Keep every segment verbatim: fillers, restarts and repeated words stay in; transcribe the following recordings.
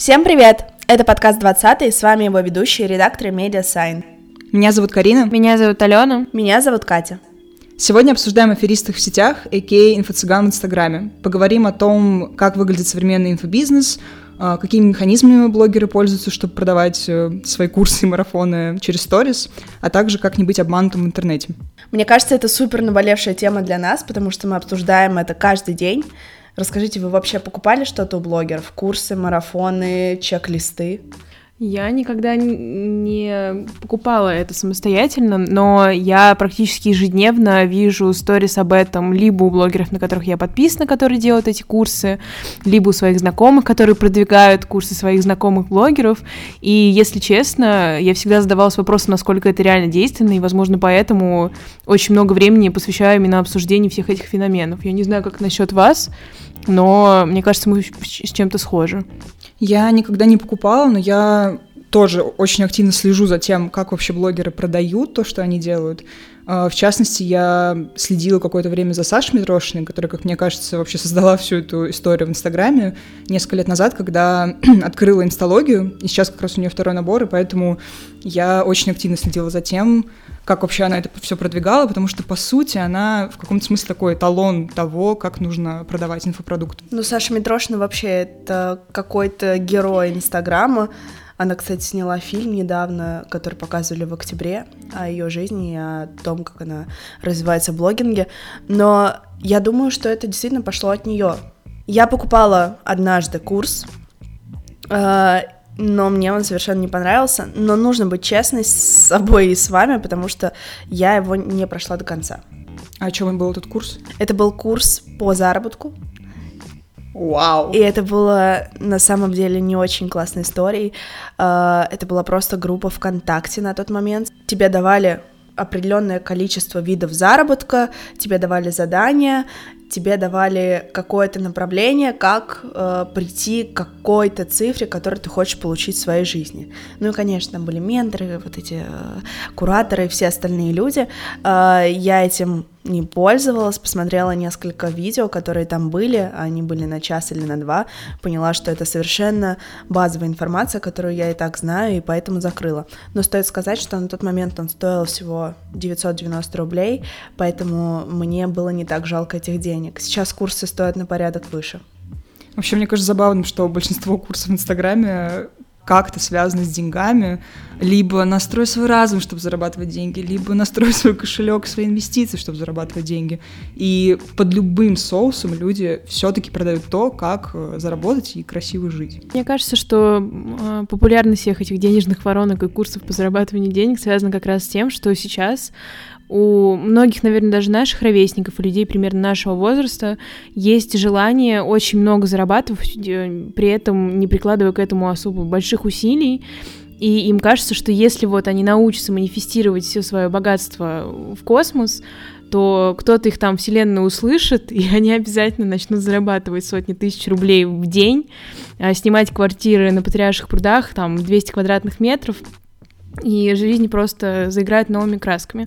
Всем привет! Это подкаст двадцатый, с вами его ведущие, редакторы MediaSign. Меня зовут Карина. Меня зовут Алена. Меня зовут Катя. Сегодня обсуждаем аферистов в сетях, а.к.а. инфо-цыган в Инстаграме. Поговорим о том, как выглядит современный инфобизнес, какими механизмами блогеры пользуются, чтобы продавать свои курсы и марафоны через сторис, а также как не быть обманутым в интернете. Мне кажется, это супер наболевшая тема для нас, потому что мы обсуждаем это каждый день. Расскажите, вы вообще покупали что-то у блогеров? Курсы, марафоны, чек-листы? Я никогда не покупала это самостоятельно, но я практически ежедневно вижу сторис об этом либо у блогеров, на которых я подписана, которые делают эти курсы, либо у своих знакомых, которые продвигают курсы своих знакомых блогеров. И, если честно, я всегда задавалась вопросом, насколько это реально действенно, и, возможно, поэтому очень много времени посвящаю именно обсуждению всех этих феноменов. Я не знаю, как насчет вас, но, мне кажется, мы с чем-то схожи. Я никогда не покупала, но я тоже очень активно слежу за тем, как вообще блогеры продают то, что они делают. В частности, я следила какое-то время за Сашей Митрошиной, которая, как мне кажется, вообще создала всю эту историю в Инстаграме несколько лет назад, когда открыла инсталогию, и сейчас как раз у нее второй набор, и поэтому я очень активно следила за тем, как вообще она это все продвигала, потому что, по сути, она в каком-то смысле такой эталон того, как нужно продавать инфопродукт. Ну, Саша Митрошина вообще это какой-то герой Инстаграма. Она, кстати, сняла фильм недавно, который показывали в октябре, о ее жизни и о том, как она развивается в блогинге. Но я думаю, что это действительно пошло от нее. Я покупала однажды курс, э- но мне он совершенно не понравился. Но нужно быть честной с собой и с вами, потому что я его не прошла до конца. А о чем был этот курс? Это был курс по заработку. Вау! И это было на самом деле не очень классной историей. Это была просто группа ВКонтакте на тот момент. Тебе давали определенное количество видов заработка, тебе давали задания, тебе давали какое-то направление, как э, прийти к какой-то цифре, которую ты хочешь получить в своей жизни. Ну и, конечно, там были менторы, вот эти э, кураторы и все остальные люди. Э, я этим не пользовалась, посмотрела несколько видео, которые там были, они были на час или на два, поняла, что это совершенно базовая информация, которую я и так знаю, и поэтому закрыла. Но стоит сказать, что на тот момент он стоил всего девятьсот девяносто рублей, поэтому мне было не так жалко этих денег. Сейчас курсы стоят на порядок выше. Вообще, мне кажется, забавным, что большинство курсов в Инстаграме как-то связаны с деньгами. Либо настрой свой разум, чтобы зарабатывать деньги, либо настрой свой кошелек, свои инвестиции, чтобы зарабатывать деньги. И под любым соусом люди все-таки продают то, как заработать и красиво жить. Мне кажется, что популярность всех этих денежных воронок и курсов по зарабатыванию денег связана как раз с тем, что сейчас у многих, наверное, даже наших ровесников и людей примерно нашего возраста есть желание очень много зарабатывать, при этом не прикладывая к этому особо больших усилий. И им кажется, что если вот они научатся манифестировать все свое богатство в космос, то кто-то их там вселенная услышит, и они обязательно начнут зарабатывать сотни тысяч рублей в день, снимать квартиры на Патриарших прудах, там, двести квадратных метров, и жизнь просто заиграет новыми красками.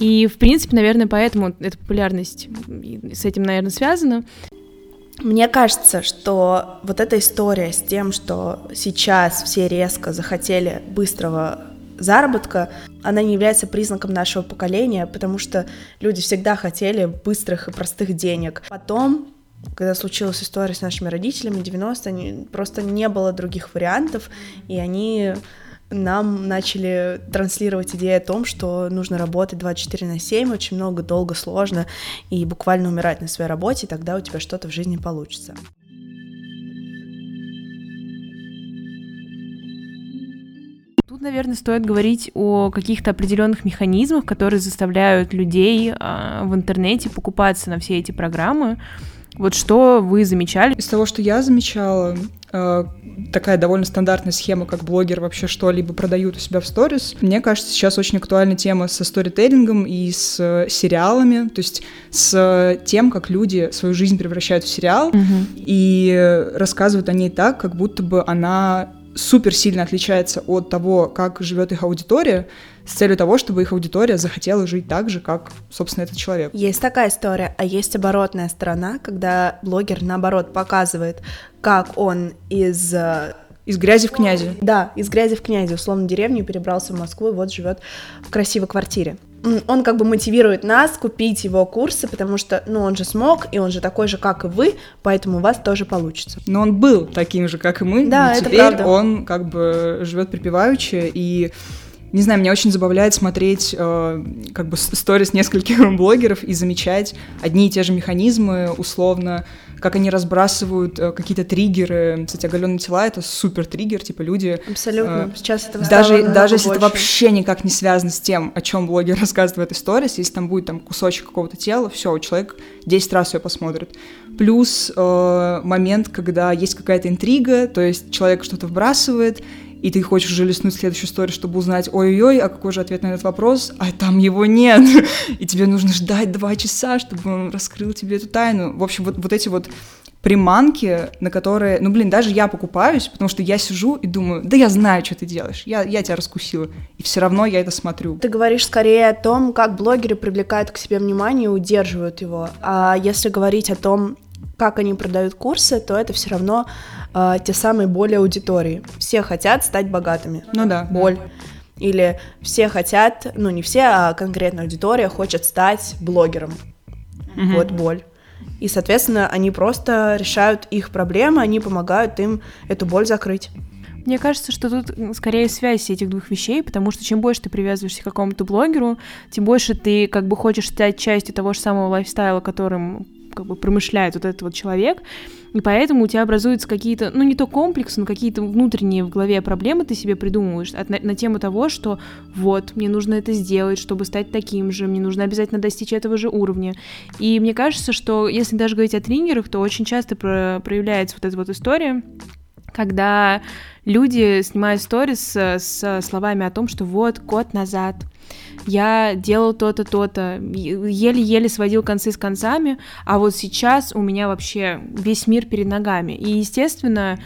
И, в принципе, наверное, поэтому эта популярность с этим, наверное, связана. Мне кажется, что вот эта история с тем, что сейчас все резко захотели быстрого заработка, она не является признаком нашего поколения, потому что люди всегда хотели быстрых и простых денег. Потом, когда случилась история с нашими родителями, девяностые, просто не было других вариантов, и они нам начали транслировать идею о том, что нужно работать двадцать четыре на семь, очень много, долго, сложно, и буквально умирать на своей работе, и тогда у тебя что-то в жизни получится. Тут, наверное, стоит говорить о каких-то определенных механизмах, которые заставляют людей в интернете покупаться на все эти программы. Вот что вы замечали? Из того, что я замечала, такая довольно стандартная схема, как блогер вообще что-либо продают у себя в сторис. Мне кажется, сейчас очень актуальна тема со сторителлингом и с сериалами, то есть с тем, как люди свою жизнь превращают в сериал, угу, и рассказывают о ней так, как будто бы она супер сильно отличается от того, как живет их аудитория, с целью того, чтобы их аудитория захотела жить так же, как, собственно, этот человек. Есть такая история, а есть оборотная сторона, когда блогер, наоборот, показывает, как он из Из грязи в князи. Да, из грязи в князи, условно, в деревню, перебрался в Москву и вот живет в красивой квартире. Он как бы мотивирует нас купить его курсы, потому что, ну, он же смог, и он же такой же, как и вы, поэтому у вас тоже получится. Но он был таким же, как и мы, да, но теперь правда. Он как бы живет припеваючи, и... Не знаю, меня очень забавляет смотреть э, как бы сторис нескольких блогеров и замечать одни и те же механизмы, условно, как они разбрасывают э, какие-то триггеры. Кстати, оголенные тела — это супер триггер, типа люди... Абсолютно. Э, Сейчас это Даже, даже если больше. Это вообще никак не связано с тем, о чем блогер рассказывает в этой сторис, если там будет там, кусочек какого-то тела, все, человек десять раз ее посмотрит. Плюс э, момент, когда есть какая-то интрига, то есть человек что-то вбрасывает, и ты хочешь уже листнуть следующую историю, чтобы узнать, ой-ой-ой, а какой же ответ на этот вопрос, а там его нет, и тебе нужно ждать два часа, чтобы он раскрыл тебе эту тайну. В общем, вот, вот эти вот приманки, на которые, ну, блин, даже я покупаюсь, потому что я сижу и думаю, да я знаю, что ты делаешь, я, я тебя раскусила, и все равно я это смотрю. Ты говоришь скорее о том, как блогеры привлекают к себе внимание и удерживают его, а если говорить о том, как они продают курсы, то это все равно э, те самые боли аудитории. Все хотят стать богатыми. Ну да. Боль. Да. Или все хотят, ну не все, а конкретная аудитория хочет стать блогером. Угу. Вот боль. И, соответственно, они просто решают их проблемы, они помогают им эту боль закрыть. Мне кажется, что тут скорее связь этих двух вещей, потому что чем больше ты привязываешься к какому-то блогеру, тем больше ты как бы хочешь стать частью того же самого лайфстайла, которым... как бы промышляет вот этот вот человек, и поэтому у тебя образуются какие-то, ну, не то комплексы, но какие-то внутренние в голове проблемы ты себе придумываешь на, на тему того, что вот, мне нужно это сделать, чтобы стать таким же, мне нужно обязательно достичь этого же уровня. И мне кажется, что если даже говорить о триггерах, то очень часто про- проявляется вот эта вот история, когда люди снимают сторис с словами о том, что вот, год назад я делал то-то, то-то, еле-еле сводил концы с концами, а вот сейчас у меня вообще весь мир перед ногами. И, естественно,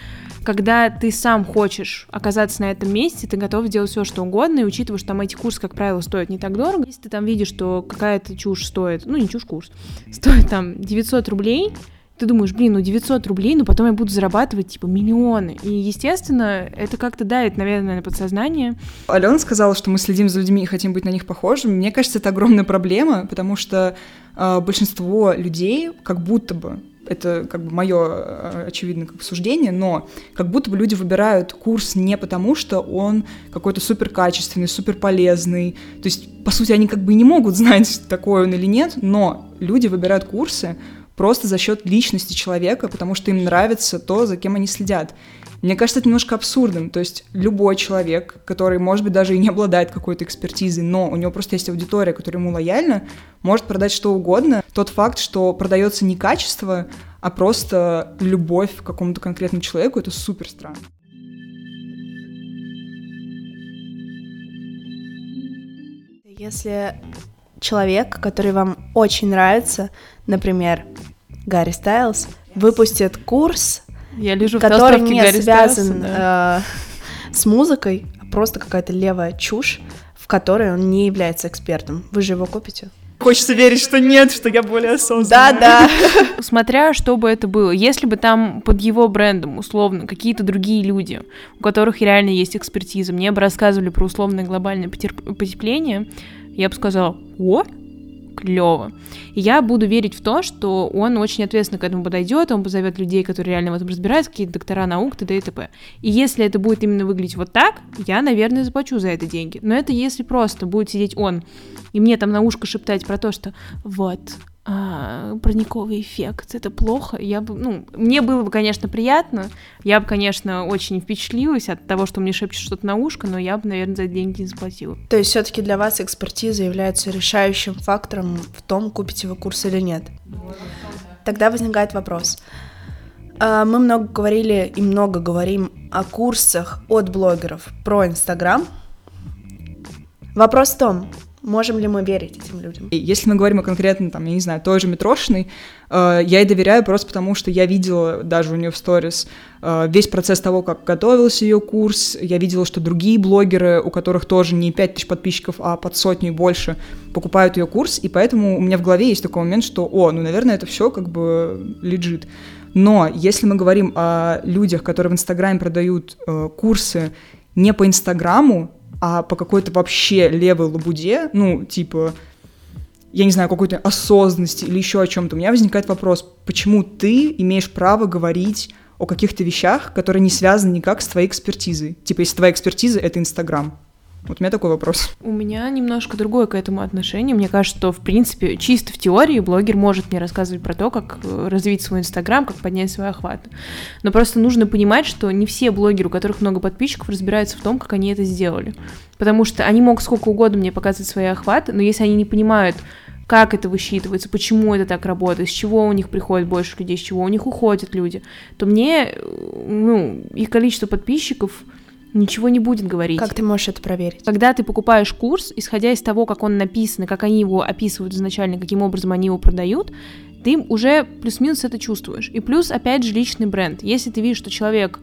когда ты сам хочешь оказаться на этом месте, ты готов делать все, что угодно, и учитывая, что там эти курсы, как правило, стоят не так дорого, если ты там видишь, что какая-то чушь стоит, ну не чушь, курс, стоит там девятьсот рублей, ты думаешь, блин, ну девятьсот рублей, но потом я буду зарабатывать, типа, миллионы. И, естественно, это как-то давит, наверное, на подсознание. Алена сказала, что мы следим за людьми и хотим быть на них похожими. Мне кажется, это огромная проблема, потому что э, большинство людей как будто бы, это как бы мое очевидное как бы суждение, но как будто бы люди выбирают курс не потому, что он какой-то суперкачественный, суперполезный. То есть, по сути, они как бы не могут знать, такой он или нет, но люди выбирают курсы просто за счет личности человека, потому что им нравится то, за кем они следят. Мне кажется, это немножко абсурдным. То есть любой человек, который, может быть, даже и не обладает какой-то экспертизой, но у него просто есть аудитория, которая ему лояльна, может продать что угодно. Тот факт, что продается не качество, а просто любовь к какому-то конкретному человеку, это супер странно. Если человек, который вам очень нравится, например, Гарри Стайлз, выпустит курс, Я лежу в который не Гарри связан Стайлза, да. э, с музыкой, а просто какая-то левая чушь, в которой он не является экспертом. Вы же его купите? Хочется верить, что нет, что я более осознанная. Да, да. Смотря, что бы это было. Если бы там под его брендом, условно, какие-то другие люди, у которых реально есть экспертиза, мне бы рассказывали про условное глобальное потепление, я бы сказала, о, клево. И я буду верить в то, что он очень ответственно к этому подойдет, он позовет людей, которые реально в этом разбираются, какие-то доктора наук, т.д. и т.п. И если это будет именно выглядеть вот так, я, наверное, заплачу за это деньги. Но это если просто будет сидеть он и мне там на ушко шептать про то, что вот, а, бронниковый эффект, это плохо, я бы, ну, мне было бы, конечно, приятно, я бы, конечно, очень впечатлилась от того, что мне шепчет что-то на ушко, но я бы, наверное, за это деньги не заплатила. То есть все-таки для вас экспертиза является решающим фактором в том, купите вы курс или нет? Тогда возникает вопрос. Мы много говорили и много говорим о курсах от блогеров про Инстаграм. Вопрос в том, можем ли мы верить этим людям? Если мы говорим о конкретно, там, я не знаю, той же Митрошиной, э, я ей доверяю просто потому, что я видела даже у нее в сторис э, весь процесс того, как готовился ее курс, я видела, что другие блогеры, у которых тоже не пять тысяч подписчиков, а под сотню и больше, покупают ее курс, и поэтому у меня в голове есть такой момент, что, о, ну, наверное, это все как бы легит. Но если мы говорим о людях, которые в Инстаграме продают э, курсы не по Инстаграму, а по какой-то вообще левой лабуде, ну, типа, я не знаю, какой-то осознанности или еще о чем-то, у меня возникает вопрос, почему ты имеешь право говорить о каких-то вещах, которые не связаны никак с твоей экспертизой? Типа, если твоя экспертиза — это Инстаграм. Вот у меня такой вопрос. У меня немножко другое к этому отношение. Мне кажется, что, в принципе, чисто в теории блогер может мне рассказывать про то, как развить свой Инстаграм, как поднять свой охват. Но просто нужно понимать, что не все блогеры, у которых много подписчиков, разбираются в том, как они это сделали. Потому что они могут сколько угодно мне показывать свои охваты, но если они не понимают, как это высчитывается, почему это так работает, с чего у них приходит больше людей, с чего у них уходят люди, то мне, ну, их количество подписчиков ничего не будет говорить. Как ты можешь это проверить? Когда ты покупаешь курс, исходя из того, как он написан, как они его описывают изначально, каким образом они его продают, ты уже плюс-минус это чувствуешь. И плюс, опять же, личный бренд. Если ты видишь, что человек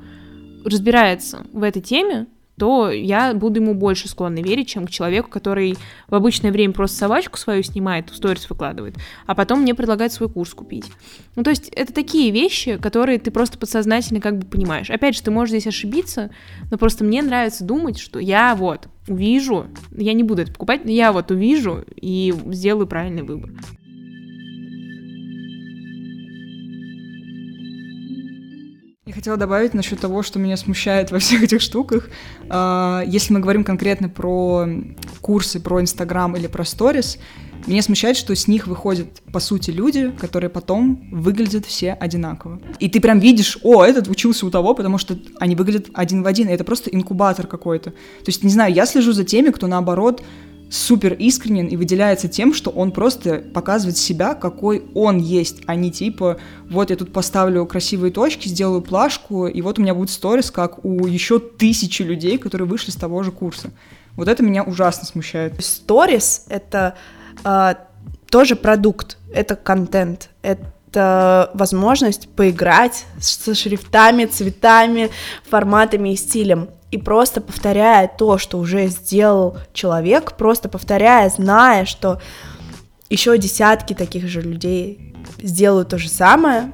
разбирается в этой теме, то я буду ему больше склонна верить, чем к человеку, который в обычное время просто собачку свою снимает, в сторис выкладывает, а потом мне предлагает свой курс купить. Ну, то есть это такие вещи, которые ты просто подсознательно как бы понимаешь. Опять же, ты можешь здесь ошибиться, но просто мне нравится думать, что я вот увижу, я не буду это покупать, но я вот увижу и сделаю правильный выбор. Я хотела добавить насчет того, что меня смущает во всех этих штуках. Если мы говорим конкретно про курсы, про Инстаграм или про сторис, меня смущает, что с них выходят, по сути, люди, которые потом выглядят все одинаково. И ты прям видишь, о, этот учился у того, потому что они выглядят один в один, и это просто инкубатор какой-то. То есть, не знаю, я слежу за теми, кто, наоборот, супер искренен и выделяется тем, что он просто показывает себя, какой он есть, а не типа, вот я тут поставлю красивые точки, сделаю плашку, и вот у меня будет сторис, как у еще тысячи людей, которые вышли с того же курса. Вот это меня ужасно смущает. Сторис — это э, тоже продукт, это контент, это Это возможность поиграть со шрифтами, цветами, форматами и стилем. И просто повторяя то, что уже сделал человек, просто повторяя, зная, что еще десятки таких же людей сделают то же самое.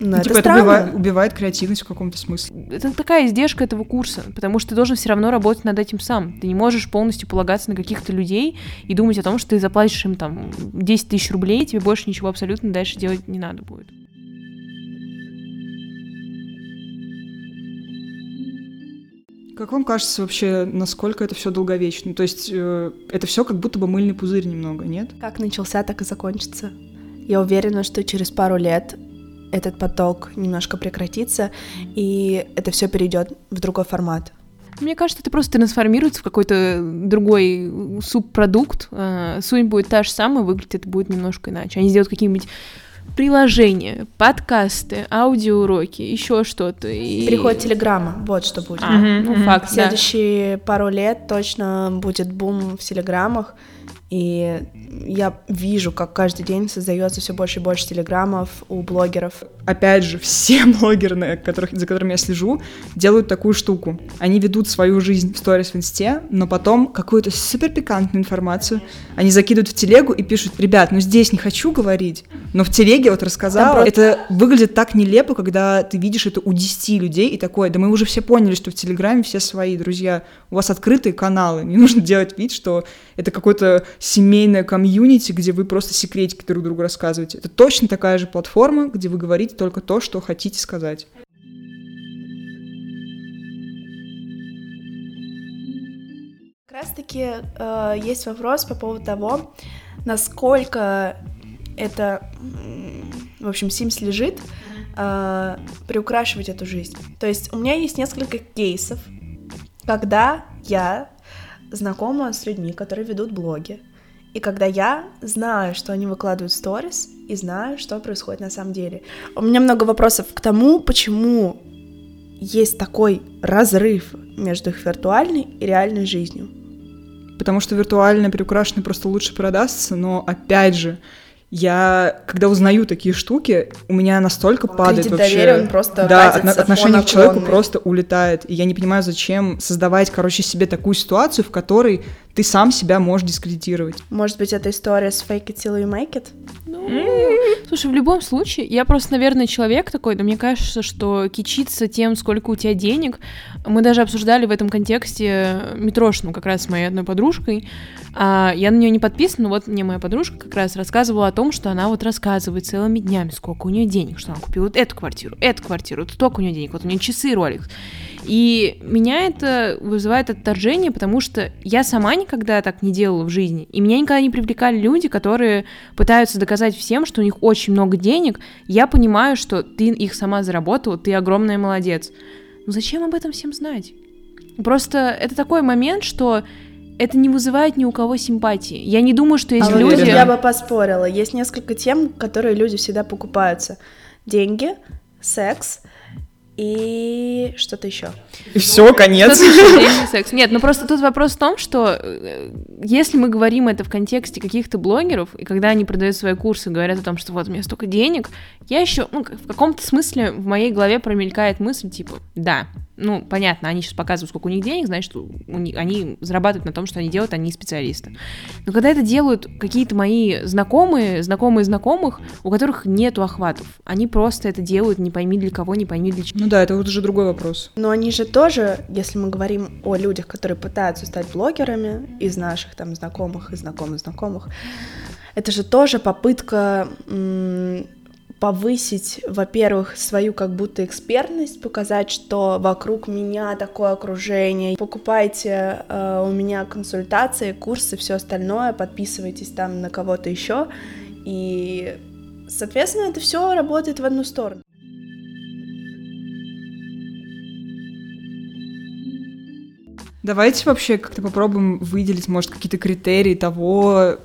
Но типа это странно. Убивает, убивает креативность в каком-то смысле. Это такая издержка этого курса, потому что ты должен все равно работать над этим сам. Ты не можешь полностью полагаться на каких-то людей и думать о том, что ты заплатишь им там десять тысяч рублей, и тебе больше ничего абсолютно дальше делать не надо будет. Как вам кажется вообще, насколько это все долговечно? То есть э, это все как будто бы мыльный пузырь немного, нет? Как начался, так и закончится. Я уверена, что через пару лет этот поток немножко прекратится, и это все перейдет в другой формат. Мне кажется, это просто трансформируется в какой-то другой субпродукт. Суть будет та же самая, выглядит это будет немножко иначе. Они сделают какие-нибудь приложения, подкасты, аудиоуроки, еще что-то. И... Переход Телеграма, вот что будет. А, угу, ну, факт, да. Следующие пару лет точно будет бум в Телеграмах. И я вижу, как каждый день создается все больше и больше телеграммов у блогеров. Опять же, все блогеры, которых, за которыми я слежу, делают такую штуку. Они ведут свою жизнь в сторис в инсте, но потом какую-то суперпикантную информацию они закидывают в телегу и пишут: ребят, ну здесь не хочу говорить, но в телеге вот рассказала. Просто... Это выглядит так нелепо, когда ты видишь это у десяти людей и такое: да мы уже все поняли, что в Телеграме все свои, друзья. У вас открытые каналы, не нужно делать вид, что это какой-то... семейное комьюнити, где вы просто секретики друг другу рассказываете. Это точно такая же платформа, где вы говорите только то, что хотите сказать. Как раз-таки э, есть вопрос по поводу того, насколько это, в общем, Sims лежит, э, приукрашивать эту жизнь. То есть у меня есть несколько кейсов, когда я знакома с людьми, которые ведут блоги. И когда я знаю, что они выкладывают сторис, и знаю, что происходит на самом деле. У меня много вопросов к тому, почему есть такой разрыв между их виртуальной и реальной жизнью. Потому что виртуально приукрашенный просто лучше продастся, но опять же, я, когда узнаю такие штуки, у меня настолько падает кредит вообще... доверия, он просто да, от, отношение к человеку просто улетает. И я не понимаю, зачем создавать, короче, себе такую ситуацию, в которой ты сам себя можешь дискредитировать. Может быть, это история с fake it till you make it? Ну, mm-hmm. Слушай, в любом случае, я просто, наверное, человек такой, но мне кажется, что кичиться тем, сколько у тебя денег, мы даже обсуждали в этом контексте Митрошину как раз с моей одной подружкой, а, я на нее не подписана, но вот мне моя подружка как раз рассказывала о том, что она вот рассказывает целыми днями, сколько у нее денег, что она купила вот эту квартиру, эту квартиру, вот столько у нее денег, вот у нее часы, ролик. И меня это вызывает отторжение, потому что я сама никогда так не делала в жизни, и меня никогда не привлекали люди, которые пытаются доказать всем, что у них очень много денег. Я понимаю, что ты их сама заработала, ты огромная молодец. Но зачем об этом всем знать? Просто это такой момент, что это не вызывает ни у кого симпатии. Я не думаю, что есть а люди... Уверена. Я бы поспорила. Есть несколько тем, которые люди всегда покупаются. Деньги, секс... И что-то еще. И все, конец. Нет, ну просто тут вопрос в том, что если мы говорим это в контексте каких-то блогеров, и когда они продают свои курсы, говорят о том, что вот у меня столько денег, я еще, ну, в каком-то смысле в моей голове промелькает мысль, типа, да, ну, понятно, они сейчас показывают, сколько у них денег, значит, у них, они зарабатывают на том, что они делают, они специалисты. Но когда это делают какие-то мои знакомые, знакомые знакомых, у которых нету охватов, они просто это делают не пойми для кого, не пойми для чего. Ну да, это вот уже другой вопрос. Но они же тоже, если мы говорим о людях, которые пытаются стать блогерами из наших там знакомых и знакомых знакомых, это же тоже попытка м- повысить, во-первых, свою как будто экспертность, показать, что вокруг меня такое окружение, покупайте э, у меня консультации, курсы, все остальное, подписывайтесь там на кого-то еще, и, соответственно, это все работает в одну сторону. Давайте вообще как-то попробуем выделить, может, какие-то критерии того,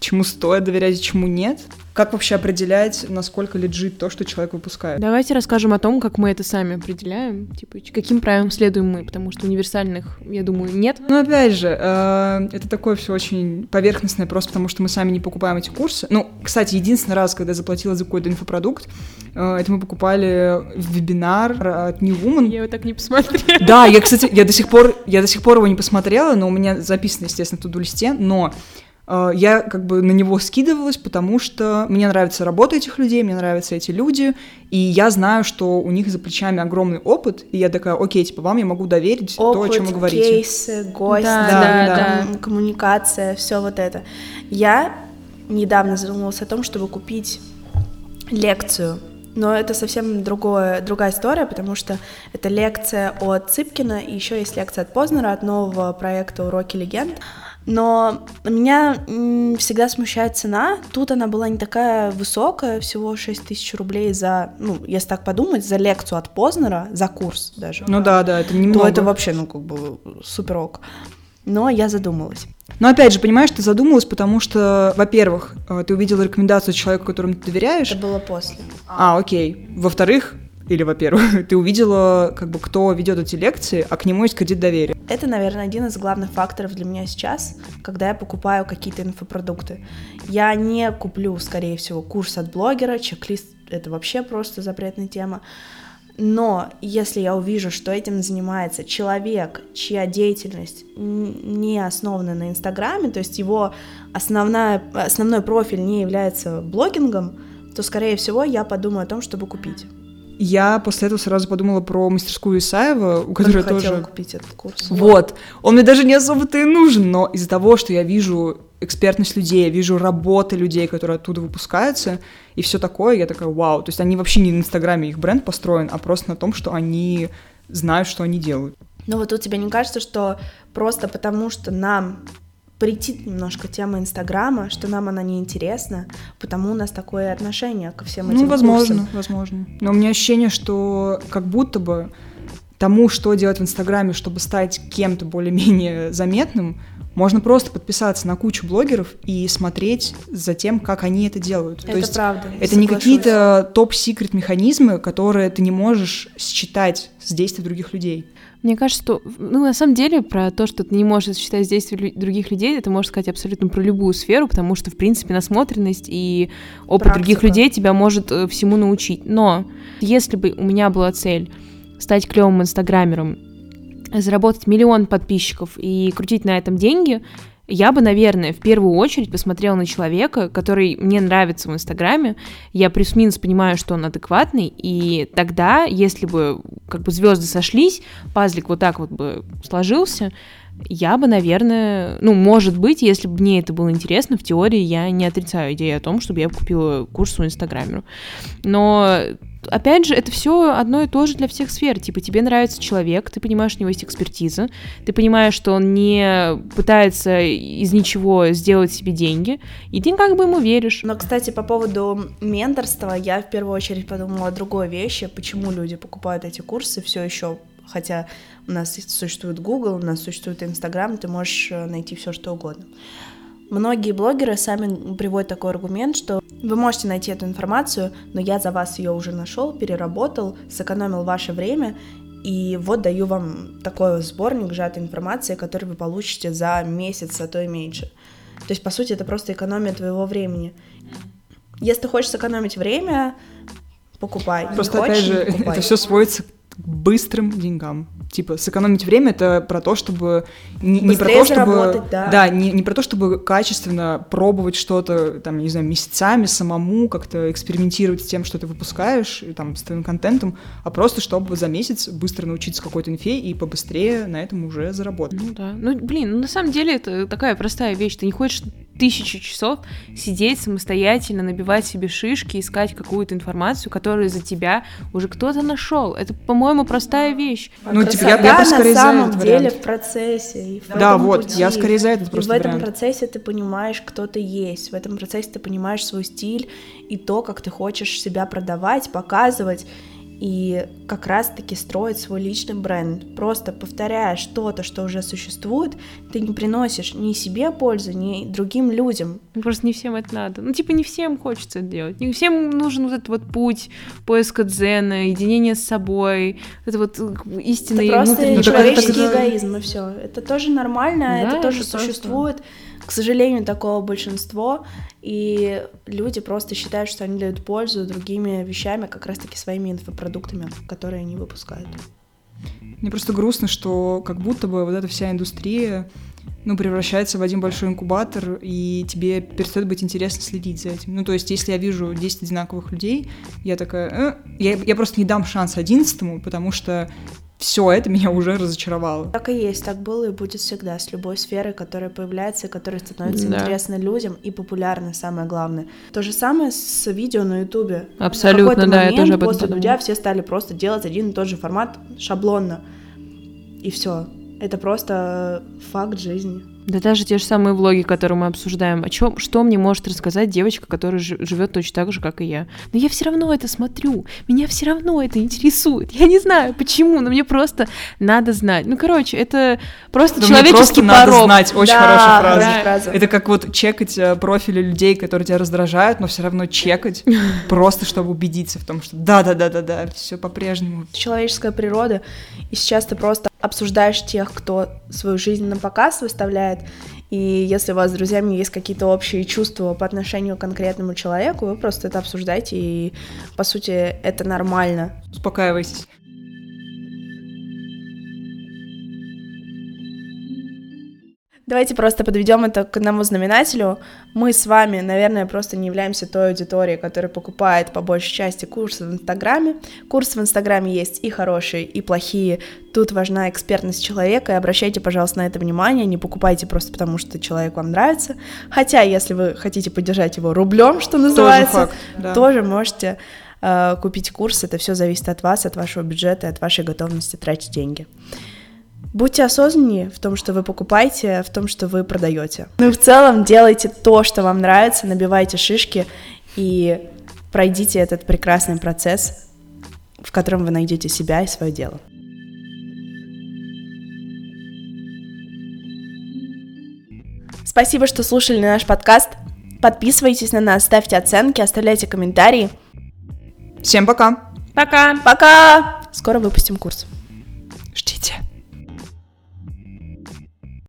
чему стоит доверять и чему нет. Как вообще определять, насколько легит то, что человек выпускает? Давайте расскажем о том, как мы это сами определяем, типа, каким правилам следуем мы, потому что универсальных, я думаю, нет. Ну, опять же, это такое все очень поверхностное, просто потому что мы сами не покупаем эти курсы. Ну, кстати, единственный раз, когда я заплатила за какой-то инфопродукт, это мы покупали вебинар от New Woman. Я его так не посмотрела. Да, я, кстати, я до сих пор, я до сих пор его не посмотрела, но у меня записано, естественно, в туду-листе, но... Я как бы на него скидывалась, потому что мне нравится работа этих людей, мне нравятся эти люди, и я знаю, что у них за плечами огромный опыт, и я такая, окей, типа, вам я могу доверить опыт, то, о чем вы говорите. Опыт, кейсы, гости, да, да, да, да. Коммуникация, все вот это. Я недавно задумалась о том, чтобы купить лекцию, но это совсем другое, другая история, потому что это лекция от Цыпкина, и еще есть лекция от Познера, от нового проекта «Уроки легенд». Но меня всегда смущает цена. Тут она была не такая высокая, всего шесть тысяч рублей за, ну, если так подумать, за лекцию от Познера, за курс даже. Ну да, да, это немного. То это вообще, ну, как бы суперок. Но я задумалась. Но опять же, понимаешь, ты задумалась, потому что, во-первых, ты увидела рекомендацию человека, которому ты доверяешь. Это было после. А, окей. Во-вторых, или, во-первых, ты увидела, как бы, кто ведет эти лекции, а к нему есть кредит доверия. Это, наверное, один из главных факторов для меня сейчас, когда я покупаю какие-то инфопродукты. Я не куплю, скорее всего, курс от блогера, чек-лист — это вообще просто запретная тема. Но если я увижу, что этим занимается человек, чья деятельность не основана на Инстаграме, то есть его основная, основной профиль не является блогингом, то, скорее всего, я подумаю о том, чтобы купить. Я после этого сразу подумала про мастерскую Исаева, у которой тоже... Я хотела купить этот курс. Вот. Он мне даже не особо-то и нужен, но из-за того, что я вижу экспертность людей, я вижу работы людей, которые оттуда выпускаются, и все такое, я такая, вау. То есть они вообще не на Инстаграме, их бренд построен, а просто на том, что они знают, что они делают. Ну вот тут тебе не кажется, что просто потому, что нам... прийти немножко тема Инстаграма, что нам она неинтересна, потому у нас такое отношение ко всем этим, ну, возможно, курсам. Возможно. Но у меня ощущение, что как будто бы тому, что делать в Инстаграме, чтобы стать кем-то более-менее заметным, можно просто подписаться на кучу блогеров и смотреть за тем, как они это делают. Это, то есть, правда. Это соглашусь. Не какие-то топ-секрет механизмы, которые ты не можешь считать с действий других людей. Мне кажется, что, ну, на самом деле, про то, что ты не можешь считать действия других людей, это можно сказать абсолютно про любую сферу, потому что, в принципе, насмотренность и опыт практика других людей тебя может всему научить. Но если бы у меня была цель стать клевым инстаграмером, заработать миллион подписчиков и крутить на этом деньги, я бы, наверное, в первую очередь посмотрела на человека, который мне нравится в Инстаграме, я плюс-минус понимаю, что он адекватный, и тогда, если бы как бы звезды сошлись, пазлик вот так вот бы сложился, я бы, наверное, ну, может быть, если бы мне это было интересно, в теории я не отрицаю идею о том, чтобы я купила курс у инстаграмера. Но, опять же, это все одно и то же для всех сфер. Типа, тебе нравится человек, ты понимаешь, у него есть экспертиза, ты понимаешь, что он не пытается из ничего сделать себе деньги, и ты как бы ему веришь. Но, кстати, по поводу менторства я в первую очередь подумала о другой вещи, почему люди покупают эти курсы все еще. Хотя у нас существует Google, у нас существует Instagram, ты можешь найти все что угодно. Многие блогеры сами приводят такой аргумент, что вы можете найти эту информацию, но я за вас ее уже нашел, переработал, сэкономил ваше время, и вот даю вам такой сборник сжатой информации, который вы получите за месяц, а то и меньше. То есть, по сути, это просто экономия твоего времени. Если ты хочешь сэкономить время, покупай. Просто, опять же, это все сводится быстрым деньгам. Типа, сэкономить время — это про то, чтобы... Не, не про то, чтобы да. Да, не, не про то, чтобы качественно пробовать что-то, там, не знаю, месяцами самому, как-то экспериментировать с тем, что ты выпускаешь, и, там, с твоим контентом, а просто чтобы за месяц быстро научиться какой-то инфе и побыстрее на этом уже заработать. Ну да. Ну, блин, ну, на самом деле это такая простая вещь. Ты не хочешь тысячи часов сидеть самостоятельно, набивать себе шишки, искать какую-то информацию, которую за тебя уже кто-то нашел. Это, по-моему, простая вещь. А ну, типа, я, я бы скорее за этот вариант. На самом деле в процессе. И в да, вот, пути. Я скорее за этот просто и в этом вариант. Процессе ты понимаешь, кто ты есть. В этом процессе ты понимаешь свой стиль и то, как ты хочешь себя продавать, показывать. И как раз-таки строить свой личный бренд. Просто повторяя что-то, что уже существует, ты не приносишь ни себе пользу, ни другим людям. Просто не всем это надо. Ну, типа, не всем хочется это делать. Не всем нужен вот этот вот путь поиска дзена, единения с собой. Это вот истинный... Это просто человеческий эгоизм, и все. Это тоже нормально, да, это тоже это существует. Просто... К сожалению, такого большинство, и люди просто считают, что они дают пользу другими вещами, как раз-таки своими инфопродуктами, которые они выпускают. Мне просто грустно, что как будто бы вот эта вся индустрия, ну, превращается в один большой инкубатор, и тебе перестает быть интересно следить за этим. Ну, то есть, если я вижу десять одинаковых людей, я такая... Э, я, я просто не дам шанс одиннадцатому, потому что... Все это меня уже разочаровало. Так и есть, так было и будет всегда. С любой сферой, которая появляется, которая становится да. интересна людям и популярна, самое главное. То же самое с видео на Ютубе. Абсолютно, да, момент, я тоже об этом после подумала. Дудя все стали просто делать один и тот же формат шаблонно. И все. Это просто факт жизни. Да даже те же самые влоги, которые мы обсуждаем. О чем, что мне может рассказать девочка, которая живет точно так же, как и я? Но я все равно это смотрю. Меня все равно это интересует. Я не знаю, почему, но мне просто надо знать. Ну, короче, это просто но человеческий порог. Мне просто надо знать. Очень да, хорошая фраза. Да. фраза. Это как вот чекать профили людей, которые тебя раздражают, но все равно чекать, просто чтобы убедиться в том, что да-да-да-да-да, все по-прежнему. Человеческая природа. И сейчас ты просто обсуждаешь тех, кто свою жизнь на показ выставляет, и если у вас с друзьями есть какие-то общие чувства по отношению к конкретному человеку, вы просто это обсуждаете, и, по сути, это нормально. Успокаивайтесь. Давайте просто подведем это к одному знаменателю. Мы с вами, наверное, просто не являемся той аудиторией, которая покупает по большей части курсы в Инстаграме. Курсы в Инстаграме есть и хорошие, и плохие. Тут важна экспертность человека, и обращайте, пожалуйста, на это внимание. Не покупайте просто потому, что человек вам нравится. Хотя, если вы хотите поддержать его рублем, что называется, тоже, факт, да. тоже можете э, купить курс. Это все зависит от вас, от вашего бюджета, от вашей готовности тратить деньги. Будьте осознаннее в том, что вы покупаете, в том, что вы продаете. Ну и в целом делайте то, что вам нравится, набивайте шишки и пройдите этот прекрасный процесс, в котором вы найдете себя и свое дело. Спасибо, что слушали наш подкаст. Подписывайтесь на нас, ставьте оценки, оставляйте комментарии. Всем пока! Пока! Пока! Скоро выпустим курс.